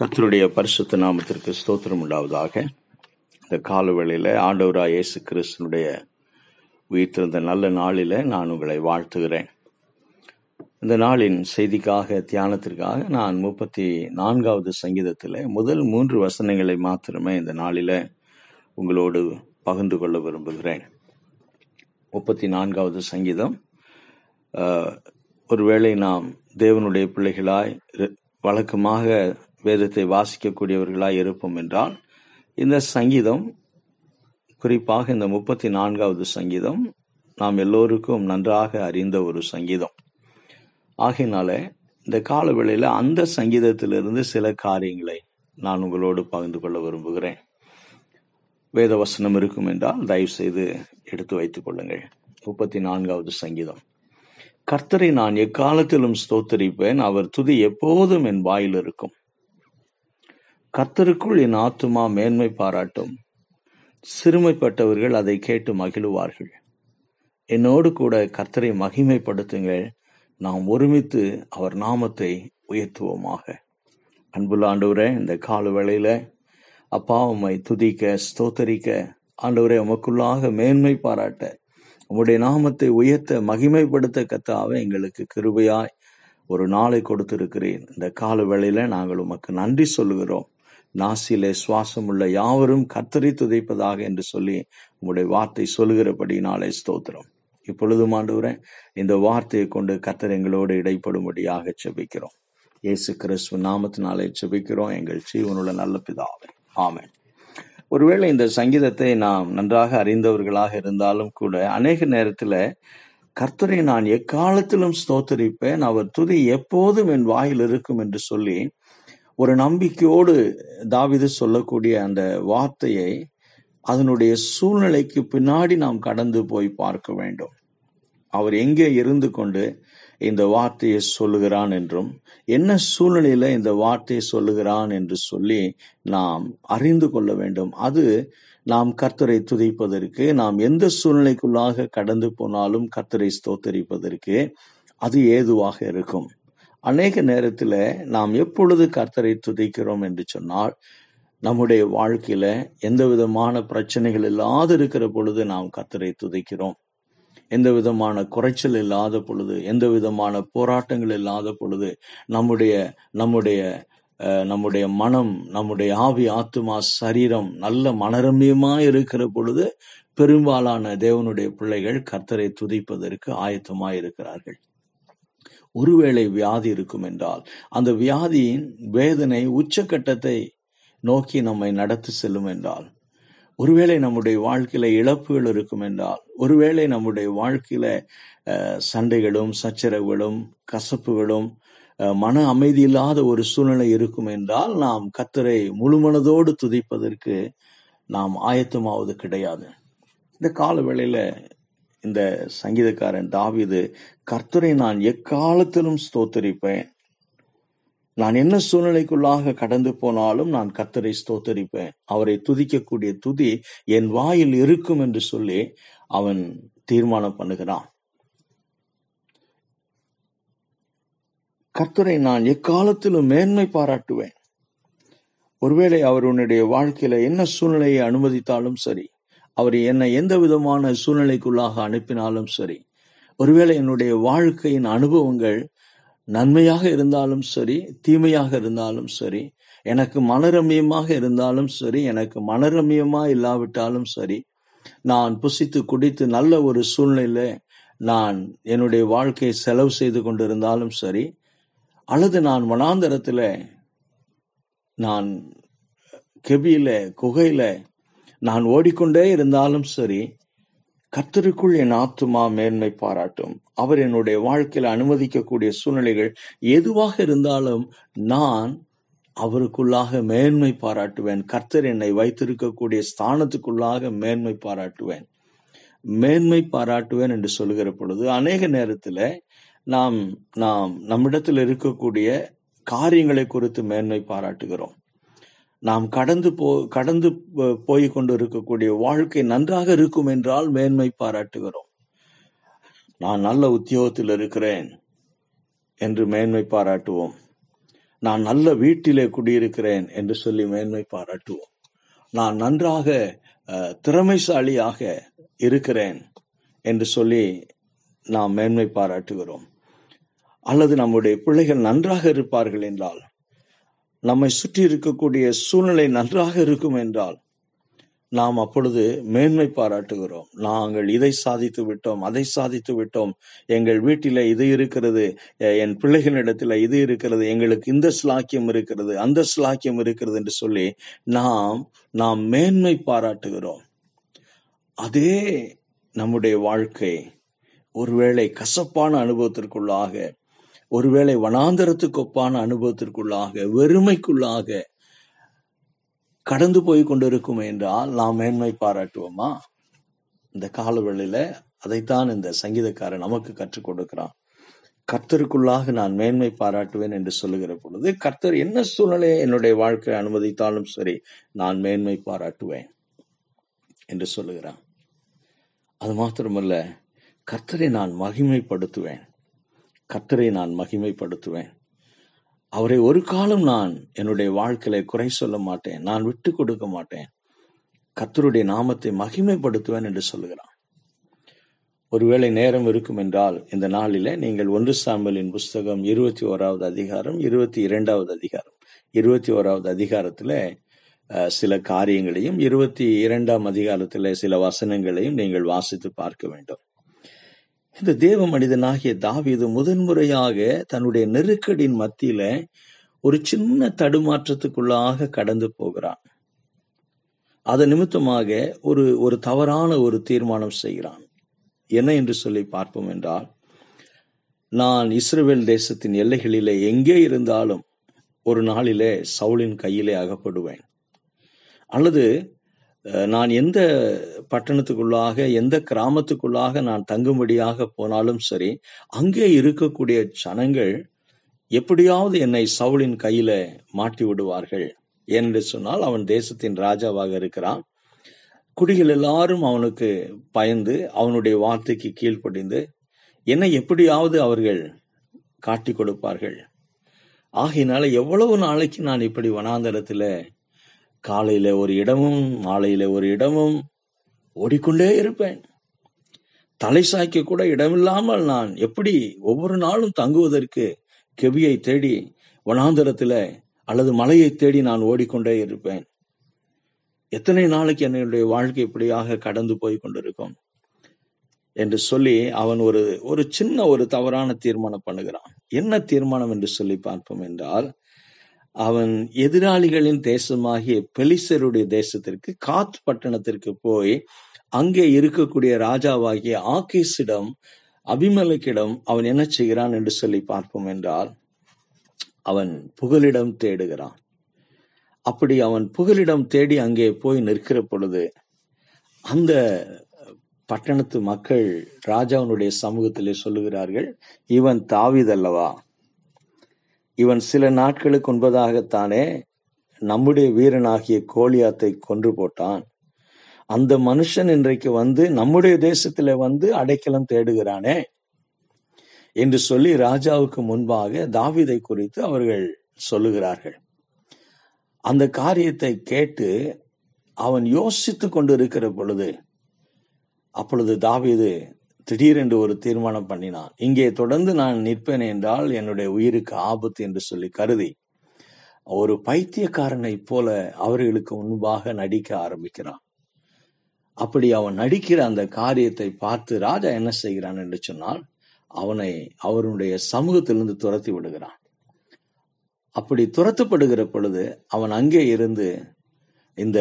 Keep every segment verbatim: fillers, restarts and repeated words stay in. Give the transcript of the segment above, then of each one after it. கர்த்தருடைய பரிசுத்த நாமத்திற்கு ஸ்தோத்திரம் உண்டாவதாக. இந்த காலவேளையில் ஆண்டவராகிய இயேசு கிறிஸ்துனுடைய உயிர்த்தெழுந்த நல்ல நாளில் நான் உங்களை வாழ்த்துகிறேன். இந்த நாளின் செய்திக்காக தியானத்திற்காக நான் முப்பத்தி நான்காவது சங்கீதத்தில் முதல் மூன்று வசனங்களை மாத்திரமே இந்த நாளில் உங்களோடு பகிர்ந்து கொள்ள விரும்புகிறேன். முப்பத்தி நான்காவது சங்கீதம். ஒருவேளை நாம் தேவனுடைய பிள்ளைகளாய் வழக்கமாக வேதத்தை வாசிக்கக்கூடியவர்களாய் இருப்போம் என்றால், இந்த சங்கீதம், குறிப்பாக இந்த முப்பத்தி நான்காவது சங்கீதம், நாம் எல்லோருக்கும் நன்றாக அறிந்த ஒரு சங்கீதம். ஆகையினால இந்த காலவேளையில் அந்த சங்கீதத்திலிருந்து சில காரியங்களை நான் உங்களோடு பகிர்ந்து கொள்ள விரும்புகிறேன். வேத வசனம் இருக்கும் என்றால் தயவு செய்து எடுத்து வைத்துக் கொள்ளுங்கள். முப்பத்தி நான்காவது சங்கீதம். கர்த்தரை நான் எக்காலத்திலும் ஸ்தோத்தரிப்பேன், அவர் துதி எப்போதும் என் வாயில் இருக்கும். கர்த்தருக்குள் என் ஆத்துமா மேன்மை பாராட்டும், சிறுமைப்பட்டவர்கள் அதை கேட்டு மகிழ்வார்கள். என்னோடு கூட கர்த்தரை மகிமைப்படுத்துங்கள், நாம் ஒருமித்து அவர் நாமத்தை உயர்த்துவோமாக. அன்புள்ள ஆண்டவரே, இந்த கால வேளையில அப்பா உம்மை துதிக்க ஸ்தோத்தரிக்க, ஆண்டவரே உமக்குள்ளாக மேன்மை பாராட்ட, உம்முடைய நாமத்தை உயர்த்த மகிமைப்படுத்த கர்த்தாவே எங்களுக்கு கிருபையாய் ஒரு நாளை கொடுத்திருக்கிறேன். இந்த கால வேளையில நாங்கள் உமக்கு நன்றி சொல்லுகிறோம். நாசிலே சுவாசம் உள்ள யாவரும் கர்த்தரை துதிப்பதாக என்று சொல்லி உங்களுடைய வார்த்தை சொல்லுகிறபடி நாளை ஸ்தோத்திரம். இப்பொழுதும் ஆண்டவரே, இந்த வார்த்தையை கொண்டு கர்த்தர் எங்களோடு இடைப்படும்படியாக செபிக்கிறோம். இயேசு கிறிஸ்து நாமத்தினாலே செபிக்கிறோம் எங்கள் ஜீவனுள்ள நல்ல பிதாவே, ஆமென். ஒருவேளை இந்த சங்கீதத்தை நாம் நன்றாக அறிந்தவர்களாக இருந்தாலும் கூட, அநேக நேரத்துல கர்த்தரை நான் எக்காலத்திலும் ஸ்தோத்தரிப்பேன், அவர் துதி எப்போதும் என் வாயில் இருக்கும் என்று சொல்லி ஒரு நம்பிக்கையோடு தாவீது சொல்லக்கூடிய அந்த வார்த்தையை அதனுடைய சூழ்நிலைக்கு பின்னாடி நாம் கடந்து போய் பார்க்க வேண்டும். அவர் எங்கே இருந்து கொண்டு இந்த வார்த்தையை சொல்லுகிறான் என்றும், என்ன சூழ்நிலையில இந்த வார்த்தையை சொல்லுகிறான் என்று சொல்லி நாம் அறிந்து கொள்ள வேண்டும். அது நாம் கர்த்தரை துதிப்பதற்கு, நாம் எந்த சூழ்நிலைக்குள்ளாக கடந்து போனாலும் கர்த்தரை ஸ்தோத்தரிப்பதற்கு அது ஏதுவாக இருக்கும். அநேக நேரத்தில் நாம் எப்பொழுது கர்த்தரை துதிக்கிறோம் என்று சொன்னால், நம்முடைய வாழ்க்கையில எந்த விதமான பிரச்சனைகள் இல்லாது இருக்கிற பொழுது நாம் கர்த்தரை துதிக்கிறோம். எந்த விதமான குறைச்சல் இல்லாத பொழுது, எந்த விதமான போராட்டங்கள் இல்லாத பொழுது, நம்முடைய நம்முடைய நம்முடைய மனம், நம்முடைய ஆவி, ஆத்துமா, சரீரம் நல்ல மனரம்யமா இருக்கிற பொழுது பெரும்பாலான தேவனுடைய பிள்ளைகள் கர்த்தரை துதிப்பதற்கு ஆயத்தமாய் இருக்கிறார்கள். ஒருவேளை வியாதி இருக்கும் என்றால், அந்த வியாதியின் வேதனை உச்சக்கட்டத்தை நோக்கி நம்மை நடத்தி செல்லும் என்றால், ஒருவேளை நம்முடைய வாழ்க்கையில இழப்புகள் இருக்கும் என்றால், ஒருவேளை நம்முடைய வாழ்க்கையில சண்டைகளும் சச்சரவுகளும் கசப்புகளும் மன அமைதி இல்லாத ஒரு சூழ்நிலை இருக்கும் என்றால், நாம் கர்த்தரை முழுமனதோடு துதிப்பதற்கு நாம் ஆயத்தமாவது கிடையாது. இந்த காலவேளையில இந்த சங்கீதக்காரன் தாவீது கர்த்தரை நான் எக்காலத்திலும் ஸ்தோத்தரிப்பேன், நான் என்ன சூழ்நிலைக்குள்ளாக கடந்து போனாலும் நான் கர்த்தரை ஸ்தோத்தரிப்பேன், அவரை துதிக்கக்கூடிய துதி என் வாயில் இருக்கும் என்று சொல்லி அவன் தீர்மானம் பண்ணுகிறான். கர்த்தரை நான் எக்காலத்திலும் மேன்மை பாராட்டுவேன். ஒருவேளை அவர் உன்னுடைய வாழ்க்கையில என்ன சூழ்நிலையை அனுமதித்தாலும் சரி, அவர் என்னை எந்த விதமான சூழ்நிலைக்குள்ளாக அனுப்பினாலும் சரி, ஒருவேளை என்னுடைய வாழ்க்கையின் அனுபவங்கள் நன்மையாக இருந்தாலும் சரி, தீமையாக இருந்தாலும் சரி, எனக்கு மனரம்யமாக இருந்தாலும் சரி, எனக்கு மனரம்யமா இல்லாவிட்டாலும் சரி, நான் புசித்து குடித்து நல்ல ஒரு சூழ்நிலையில நான் என்னுடைய வாழ்க்கையை செலவு செய்து கொண்டிருந்தாலும் சரி, அல்லது நான் வனாந்தரத்துல, நான் கெபியில குகையில நான் ஓடிக்கொண்டே இருந்தாலும் சரி, கர்த்தருக்குள் என் ஆத்துமா மேன்மை பாராட்டும். அவர் என்னுடைய வாழ்க்கையில அனுமதிக்கக்கூடிய சூழ்நிலைகள் எதுவாக இருந்தாலும் நான் அவருக்குள்ளாக மேன்மை பாராட்டுவேன். கர்த்தர் என்னை வைத்திருக்கக்கூடிய ஸ்தானத்துக்குள்ளாக மேன்மை பாராட்டுவேன் மேன்மை பாராட்டுவேன் என்று சொல்லுகிற பொழுது, அநேக நேரத்துல நாம் நாம் நம்மிடத்தில் இருக்கக்கூடிய காரியங்களை குறித்து மேன்மை பாராட்டுகிறோம். நாம் கடந்து போ கடந்து போய் கொண்டு இருக்கக்கூடிய வாழ்க்கை நன்றாக இருக்கும் என்றால் மேன்மை பாராட்டுகிறோம். நான் நல்ல உத்தியோகத்தில் இருக்கிறேன் என்று மேன்மை பாராட்டுவோம். நான் நல்ல வீட்டிலே குடியிருக்கிறேன் என்று சொல்லி மேன்மை பாராட்டுவோம். நான் நன்றாக திறமைசாலியாக இருக்கிறேன் என்று சொல்லி நாம் மேன்மை பாராட்டுகிறோம். அல்லது நம்முடைய பிள்ளைகள் நன்றாக இருப்பார்கள் என்றால், நம்மை சுற்றி இருக்கக்கூடிய சூழ்நிலை நன்றாக இருக்கும் என்றால் நாம் அப்பொழுது மேன்மை பாராட்டுகிறோம். நாங்கள் இதை சாதித்து விட்டோம், அதை சாதித்து விட்டோம், எங்கள் வீட்டில இது இருக்கிறது, என் பிள்ளைகளிடத்துல இது இருக்கிறது, எங்களுக்கு இந்த சிலாக்கியம் இருக்கிறது, அந்த சிலாக்கியம் இருக்கிறது என்று சொல்லி நாம் நாம் மேன்மை பாராட்டுகிறோம். அதே நம்முடைய வாழ்க்கை ஒருவேளை கசப்பான அனுபவத்திற்குள்ளாக, ஒருவேளை வனாந்தரத்துக்கு ஒப்பான அனுபவத்திற்குள்ளாக, வெறுமைக்குள்ளாக கடந்து போய் கொண்டிருக்கும் என்றால் நாம் மேன்மை பாராட்டுவோமா? இந்த காலவெளியில அதைத்தான் இந்த சங்கீதக்காரன் நமக்கு கற்றுக் கொடுக்கிறான். கர்த்தருக்குள்ளாக நான் மேன்மை பாராட்டுவேன் என்று சொல்லுகிற பொழுது, கர்த்தர் என்ன சூழ்நிலையை என்னுடைய வாழ்க்கையை அனுமதித்தாலும் சரி நான் மேன்மை பாராட்டுவேன் என்று சொல்லுகிறான். அது மாத்திரமல்ல, கர்த்தரை நான் மகிமைப்படுத்துவேன், கர்த்தரை நான் மகிமைப்படுத்துவேன், அவரை ஒரு காலம் நான் என்னுடைய வாழ்க்கையில குறை சொல்ல மாட்டேன், நான் விட்டு கொடுக்க மாட்டேன், கர்த்தருடைய நாமத்தை மகிமைப்படுத்துவேன் என்று சொல்லுகிறான். ஒருவேளை நேரம் இருக்கும் என்றால் இந்த நாளில நீங்கள் ஒன்று சாமுவேலின் புஸ்தகம் இருபத்தி ஓராவது அதிகாரம் இருபத்தி இரண்டாவது அதிகாரம் இருபத்தி ஓராவது அதிகாரத்துல சில காரியங்களையும் இருபத்தி இரண்டாம் அதிகாரத்துல சில வசனங்களையும் நீங்கள் வாசித்து பார்க்க வேண்டும். இந்த தேவ மனிதனாகிய தாவீது முதன்முறையாக தன்னுடைய நெருக்கடியின் மத்தியில ஒரு சின்ன தடுமாற்றத்துக்குள்ளாக கடந்து போகிறான். அதன் நிமித்தமாக ஒரு ஒரு தவறான ஒரு தீர்மானம் செய்கிறான். என்ன என்று சொல்லி பார்ப்போம் என்றால், நான் இஸ்ரவேல் தேசத்தின் எல்லைகளிலே எங்கே இருந்தாலும் ஒரு நாளிலே சவுலின் கையிலே அகப்படுவேன், அல்லது நான் எந்த பட்டணத்துக்குள்ளாக எந்த கிராமத்துக்குள்ளாக நான் தங்கும்படியாக போனாலும் சரி அங்கே இருக்கக்கூடிய ஜனங்கள் எப்படியாவது என்னை சவுலின் கையில மாட்டி விடுவார்கள். ஏனென்று சொன்னால் அவன் தேசத்தின் ராஜாவாக இருக்கிறான், குடிகள் எல்லாரும் அவனுக்கு பயந்து அவனுடைய வார்த்தைக்கு கீழ்ப்படிந்து என்னை எப்படியாவது அவர்கள் காட்டி கொடுப்பார்கள். ஆகையினால எவ்வளவு நாளைக்கு நான் இப்படி வனாந்தரத்துல காலையில ஒரு இடமும் மாலையில ஒரு இடமும் ஓடிக்கொண்டே இருப்பேன், தலை சாய்க்க கூட இடமில்லாமல் நான் எப்படி ஒவ்வொரு நாளும் தங்குவதற்கு கெவியை தேடி வனாந்தரத்துல அல்லது மலையை தேடி நான் ஓடிக்கொண்டே இருப்பேன். எத்தனை நாளைக்கு என்னுடைய வாழ்க்கை இப்படியாக கடந்து போய் கொண்டிருக்கும் என்று சொல்லி அவன் ஒரு ஒரு சின்ன ஒரு தவறான தீர்மானம் பண்ணுகிறான். என்ன தீர்மானம் என்று சொல்லி பார்ப்போம் என்றால், அவன் எதிராளிகளின் தேசமாகிய பெலிஸ்தருடைய தேசத்திற்கு காத் பட்டணத்திற்கு போய் அங்கே இருக்கக்கூடிய ராஜாவாகிய ஆகீசிடம் அபிமெலக்கிடம் அவன் என்ன செய்கிறான் என்று சொல்லி பார்ப்போம் என்றால், அவன் புகலிடம் தேடுகிறான். அப்படி அவன் புகலிடம் தேடி அங்கே போய் நிற்கிற பொழுது அந்த பட்டணத்து மக்கள் ராஜாவுடைய சமூகத்திலே சொல்லுகிறார்கள், இவன் தாவீதல்லவா, இவன் சில நாட்களுக்கு முன்பதாகத்தானே நம்முடைய வீரனாகிய கோலியாத்தை கொன்று போட்டான், அந்த மனுஷன் இன்றைக்கு வந்து நம்முடைய தேசத்துல வந்து அடைக்கலம் தேடுகிறானே என்று சொல்லி ராஜாவுக்கு முன்பாக தாவீதை குறித்து அவர்கள் சொல்லுகிறார்கள். அந்த காரியத்தை கேட்டு அவன் யோசித்து கொண்டு இருக்கிற பொழுது அப்பொழுது தாவீது திடீரென்று ஒரு தீர்மானம் பண்ணினான். இங்கே தொடர்ந்து நான் நிற்பேன் என்றால் என்னுடைய உயிருக்கு ஆபத்து என்று சொல்லி கருதி ஒரு பைத்தியக்காரனை போல அவர்களுக்கு முன்பாக நடிக்க ஆரம்பிக்கிறான். அப்படி அவன் நடிக்கிற அந்த காரியத்தை பார்த்து ராஜா என்ன செய்கிறான் என்று சொன்னால், அவனை அவருடைய சமூகத்திலிருந்து துரத்தி விடுகிறான். அப்படி துரத்தப்படுகிற பொழுது அவன் அங்கே இருந்து இந்த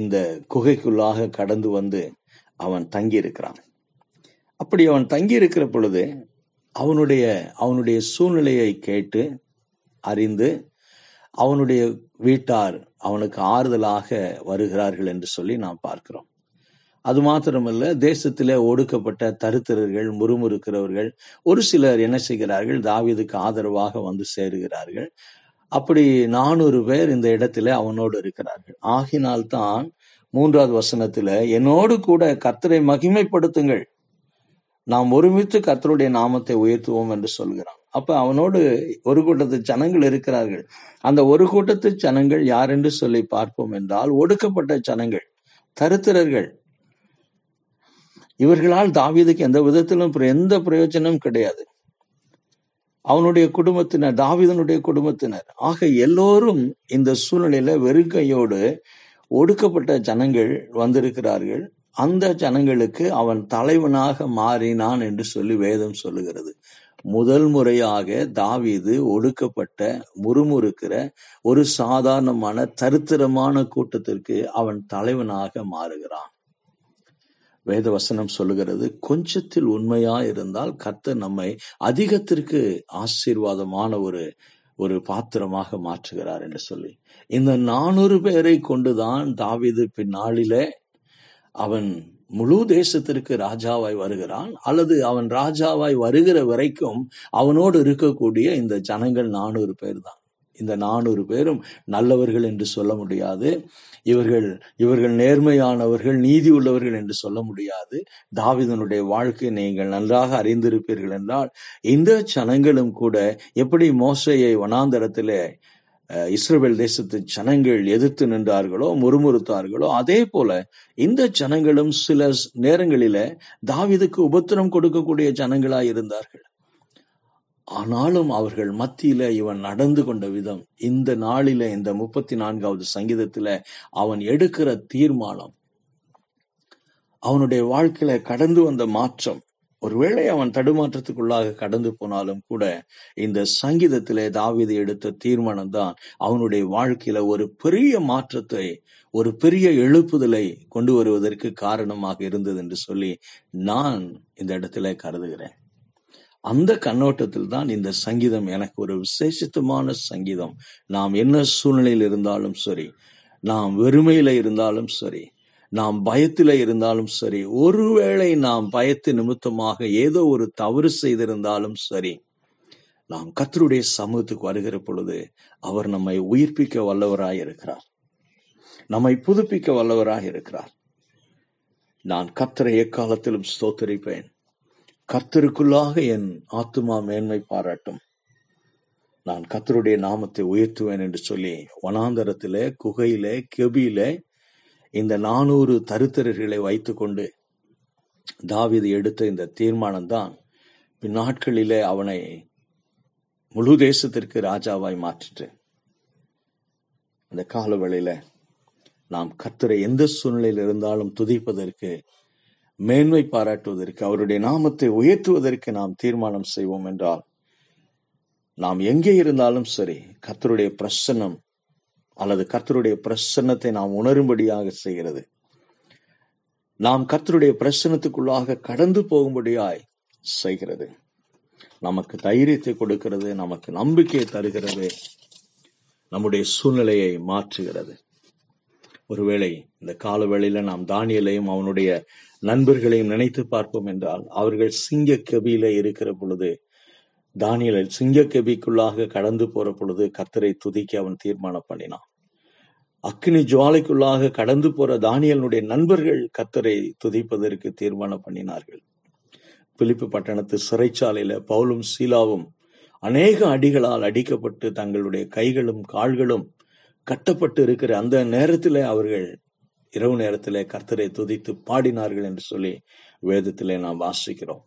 இந்த குகைக்குள்ளாக கடந்து வந்து அவன் தங்கி இருக்கிறான். அப்படி அவன் தங்கி இருக்கிற பொழுது அவனுடைய அவனுடைய சூழ்நிலையை கேட்டு அறிந்து அவனுடைய வீட்டார் அவனுக்கு ஆறுதலாக வருகிறார்கள் என்று சொல்லி நாம் பார்க்கிறோம். அது மாத்திரமல்ல, தேசத்திலே ஒடுக்கப்பட்ட தருத்திரர்கள் முறுமுறுக்கிறவர்கள் ஒரு சிலர் என்ன செய்கிறார்கள், தாவீதுக்கு ஆதரவாக வந்து சேருகிறார்கள். அப்படி நானூறு பேர் இந்த இடத்துல அவனோடு இருக்கிறார்கள். ஆகினால்தான் மூன்றாவது வசனத்துல, என்னோடு கூட கர்த்தரை மகிமைப்படுத்துங்கள், நாம் ஒருமித்து கர்த்தருடைய நாமத்தை உயர்த்துவோம் என்று சொல்கிறான். அப்ப அவனோடு ஒரு கூட்டத்து ஜனங்கள் இருக்கிறார்கள். அந்த ஒரு கூட்டத்து ஜனங்கள் யார் என்று சொல்லி பார்ப்போம் என்றால், ஒடுக்கப்பட்ட ஜனங்கள், தரித்திரர்கள். இவர்களால் தாவீதுக்கு எந்த விதத்திலும் எந்த பிரயோஜனமும் கிடையாது. அவனுடைய குடும்பத்தினர், தாவீதனுடைய குடும்பத்தினர் ஆக எல்லோரும் இந்த சூழ்நிலையில வெறுங்கையோடு ஒடுக்கப்பட்ட ஜனங்கள் வந்திருக்கிறார்கள். அந்த ஜனங்களுக்கு அவன் தலைவனாக மாறினான் என்று சொல்லி வேதம் சொல்லுகிறது. முதல் முறையாக தாவீது ஒடுக்கப்பட்ட, முறுமுறுக்கிற ஒரு சாதாரணமான தரித்திரமான கூட்டத்திற்கு அவன் தலைவனாக மாறுகிறான். வேத வசனம் சொல்லுகிறது, கொஞ்சத்தில் உண்மையா இருந்தால் கர்த்தர் நம்மை அதிகத்திற்கு ஆசீர்வாதமான ஒரு ஒரு பாத்திரமாக மாற்றுகிறார் என்று சொல்லி இந்த நானூறு பேரை கொண்டுதான் தாவீது பின்னாளில அவன் முழு தேசத்திற்கு ராஜாவாய் வருகிறான். அல்லது அவன் ராஜாவாய் வருகிற வரைக்கும் அவனோடு இருக்கக்கூடிய இந்த ஜனங்கள் நானூறு பேர் தான். இந்த நானூறு பேரும் நல்லவர்கள் என்று சொல்ல முடியாது. இவர்கள் இவர்கள் நேர்மையானவர்கள், நீதி உள்ளவர்கள் என்று சொல்ல முடியாது. தாவீதனுடைய வாழ்க்கை நீங்கள் நன்றாக அறிந்திருப்பீர்கள் என்றால், இந்த ஜனங்களும் கூட எப்படி மோசேயை வனாந்தரத்திலே இஸ்ரவேல் தேசத்து ஜனங்கள் எதிர்த்து நின்றார்களோ, முறுமுறுத்தார்களோ, அதே போல இந்த ஜனங்களும் சில நேரங்களில தாவீதுக்கு உபத்திரம் கொடுக்கக்கூடிய ஜனங்களாய் இருந்தார்கள். ஆனாலும் அவர்கள் மத்தியில இவன் நடந்து கொண்ட விதம், இந்த நாளில இந்த முப்பத்தி நான்காவது சங்கீதத்துல அவன் எடுக்கிற தீர்மானம், அவனுடைய வாழ்க்கையில கடந்து வந்த மாற்றம், ஒருவேளை அவன் தடுமாற்றத்துக்குள்ளாக கடந்து போனாலும் கூட இந்த சங்கீதத்திலே தாவீது எடுத்த தீர்மானம் தான் அவனுடைய வாழ்க்கையில ஒரு பெரிய மாற்றத்தை, ஒரு பெரிய எழுப்புதலை கொண்டு வருவதற்கு காரணமாக இருந்தது என்று சொல்லி நான் இந்த இடத்துல கருதுகிறேன். அந்த கண்ணோட்டத்தில் தான் இந்த சங்கீதம் எனக்கு ஒரு விசேஷித்தமான சங்கீதம். நாம் என்ன சூழ்நிலையில் இருந்தாலும் சரி, நாம் வெறுமையில இருந்தாலும் சரி, நாம் பயத்தில இருந்தாலும் சரி, ஒருவேளை நாம் பயத்து நிமித்தமாக ஏதோ ஒரு தவறு செய்திருந்தாலும் சரி, நாம் கர்த்தருடைய சமூகத்துக்கு வருகிற பொழுது அவர் நம்மை உயிர்ப்பிக்க வல்லவராய் இருக்கிறார், நம்மை புதுப்பிக்க வல்லவராய் இருக்கிறார். நான் கர்த்தரை எக்காலத்திலும் ஸ்தோத்தரிப்பேன், கர்த்தருக்குள்ளாக என் ஆத்துமா மேன்மை பாராட்டும், நான் கர்த்தருடைய நாமத்தை உயர்த்துவேன் என்று சொல்லி வனாந்தரத்திலே, குகையிலே, கெபியிலே இந்த நானூறு தரித்திரர்களை வைத்துக்கொண்டு தாவீது எடுத்த இந்த தீர்மானம் தான் பின்னாட்களிலே அவனை முழு தேசத்திற்கு ராஜாவாய் மாற்றிட்டு. அந்த காலவெளியில நாம் கர்த்தரை எந்த சூழ்நிலையில் இருந்தாலும் துதிப்பதற்கு, மேன்மை பாராட்டுவதற்கு, அவருடைய நாமத்தை உயர்த்துவதற்கு நாம் தீர்மானம் செய்வோம் என்றால், நாம் எங்கே இருந்தாலும் சரி கர்த்தருடைய பிரசன்னம் அல்லது கர்த்தருடைய பிரசன்னத்தை நாம் உணரும்படியாக செய்கிறது. நாம் கர்த்தருடைய பிரசன்னத்துக்குள்ளாக கடந்து போகும்படியாய் செய்கிறது. நமக்கு தைரியத்தை கொடுக்கிறது, நமக்கு நம்பிக்கையை தருகிறது, நம்முடைய சூழ்நிலையை மாற்றுகிறது. ஒருவேளை இந்த காலவேளையில நாம் தானியேலையும் அவனுடைய நண்பர்களையும் நினைத்து பார்ப்போம் என்றால், அவர்கள் சிங்க கெபியில இருக்கிற பொழுது, தானியேலை சிங்க கெபிக்குள்ளாக கடந்து போற பொழுது கர்த்தரை துதிக்க அவன் தீர்மானம் பண்ணினான். அக்கினி ஜுவாலைக்குள்ளாக கடந்து போற தானியேலுடைய நண்பர்கள் கர்த்தரை துதிப்பதற்கு தீர்மானம் பண்ணினார்கள். பிலிப்பி பட்டணத்து சிறைச்சாலையில பவுலும் சீலாவும் அநேக அடிகளால் அடிக்கப்பட்டு தங்களுடைய கைகளும் கால்களும் கட்டப்பட்டு இருக்கிற அந்த நேரத்திலே அவர்கள் இரவு நேரத்திலே கர்த்தரை துதித்து பாடினார்கள் என்று சொல்லி வேதத்திலே நாம் வாசிக்கிறோம்.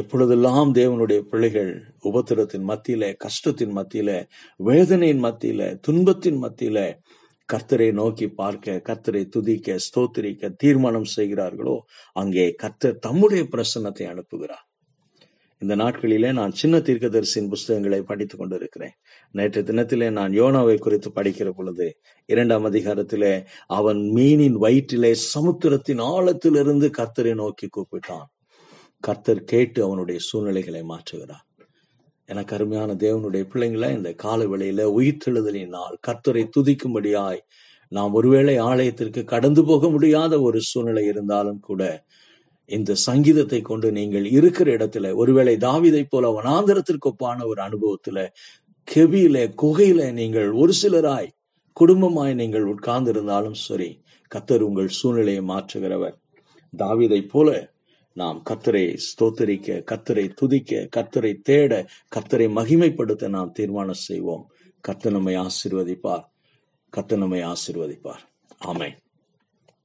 எப்பொழுதெல்லாம் தேவனுடைய பிள்ளைகள் உபத்திரத்தின் மத்தியில, கஷ்டத்தின் மத்தியில, வேதனையின் மத்தியில, துன்பத்தின் மத்தியில கர்த்தரை நோக்கி பார்க்க, கர்த்தரை துதிக்க, ஸ்தோத்திரிக்க தீர்மானம் செய்கிறார்களோ, அங்கே கர்த்தர் தம்முடைய பிரசன்னத்தை அனுப்புகிறார். இந்த நாட்களிலே நான் சின்ன தீர்க்கதரிசியின் புஸ்தகங்களை படித்துக் கொண்டிருக்கிறேன். நேற்று தினத்திலே நான் யோனாவை குறித்து படிக்கிற பொழுது இரண்டாம் அதிகாரத்திலே அவன் மீனின் வயிற்றிலே சமுத்திரத்தின் ஆழத்திலிருந்து கர்த்தரை நோக்கி கூப்பிட்டான். கர்த்தர் கேட்டு அவனுடைய சூழ்நிலைகளை மாற்றுகிறார். எனக்கு அருமையான தேவனுடைய பிள்ளைங்களை, இந்த காலவேளையில உயிர்த்தெழுதலினால் கர்த்தரை துதிக்கும்படியாய் நாம் ஒருவேளை ஆலயத்திற்கு கடந்து போக முடியாத ஒரு சூழ்நிலை இருந்தாலும் கூட இந்த சங்கீதத்தை கொண்டு நீங்கள் இருக்கிற இடத்துல, ஒருவேளை தாவீதை போல வனாந்தரத்திற்கு ஒப்பான ஒரு அனுபவத்துல, கெபியில, குகையில நீங்கள் ஒரு சிலராய் குடும்பமாய் நீங்கள் உட்கார்ந்து இருந்தாலும் சரி, கர்த்தர் உங்கள் சூழ்நிலையை மாற்றுகிறவர். தாவீதை போல நாம் கர்த்தரை ஸ்தோத்திரிக்க, கர்த்தரை துதிக்க, கர்த்தரை தேட, கர்த்தரை மகிமைப்படுத்த நாம் தீர்மானம் செய்வோம். கர்த்தர் நம்மை ஆசீர்வதிப்பார். கர்த்தர் நம்மை ஆசீர்வதிப்பார். ஆமென்.